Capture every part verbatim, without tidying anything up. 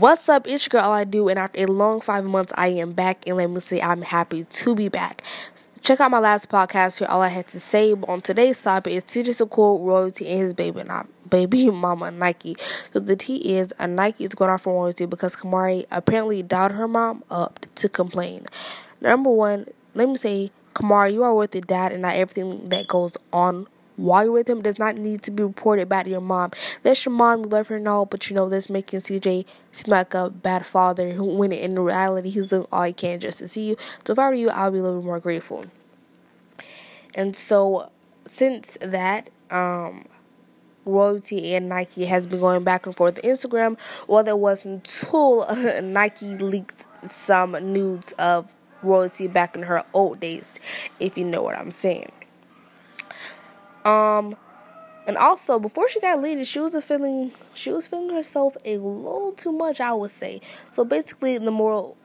What's up, it's your girl, all I do, and after a long five months, I am back, and let me say, I'm happy to be back. Check out my last podcast here, all I had to say, but on today's topic is T J Sakul, royalty, and his baby, not baby mama, Nike. So the tea is, a Nike is going out for royalty because Kamari apparently dialed her mom up to complain. Number one, let me say, Kamari, you are worth your dad, and not everything that goes on while you're with him does not need to be reported back to your mom. That's your mom, you love her and all, but you know, that's making T J seem like a bad father, who, when in reality, he's doing all he can just to see you. So if I were you, I would be a little bit more grateful. And so, since that, um, royalty and Nike has been going back and forth on Instagram. Well, that was until uh, Nike leaked some nudes of royalty back in her old days, if you know what I'm saying. Um, and also, before she got deleted, she was feeling, she was feeling herself a little too much, I would say. So basically, the moral,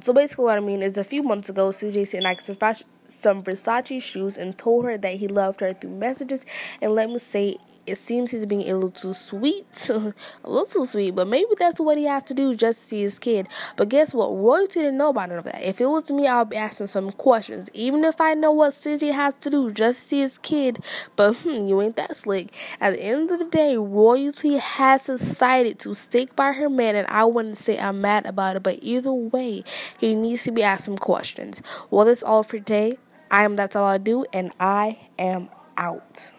so basically what I mean is a few months ago, C J sent Nike some, fashion, some Versace shoes and told her that he loved her through messages. And let me say, it seems he's being a little too sweet, a little too sweet, but maybe that's what he has to do just to see his kid. But guess what? Royalty didn't know about none of that. If it was me, I'll be asking some questions, even if I know what C J has to do just to see his kid. But hmm, you ain't that slick. At the end of the day, royalty has decided to stick by her man, and I wouldn't say I'm mad about it, but either way, he needs to be asked some questions. Well, that's all for today. I am That's All I Do, and I am out.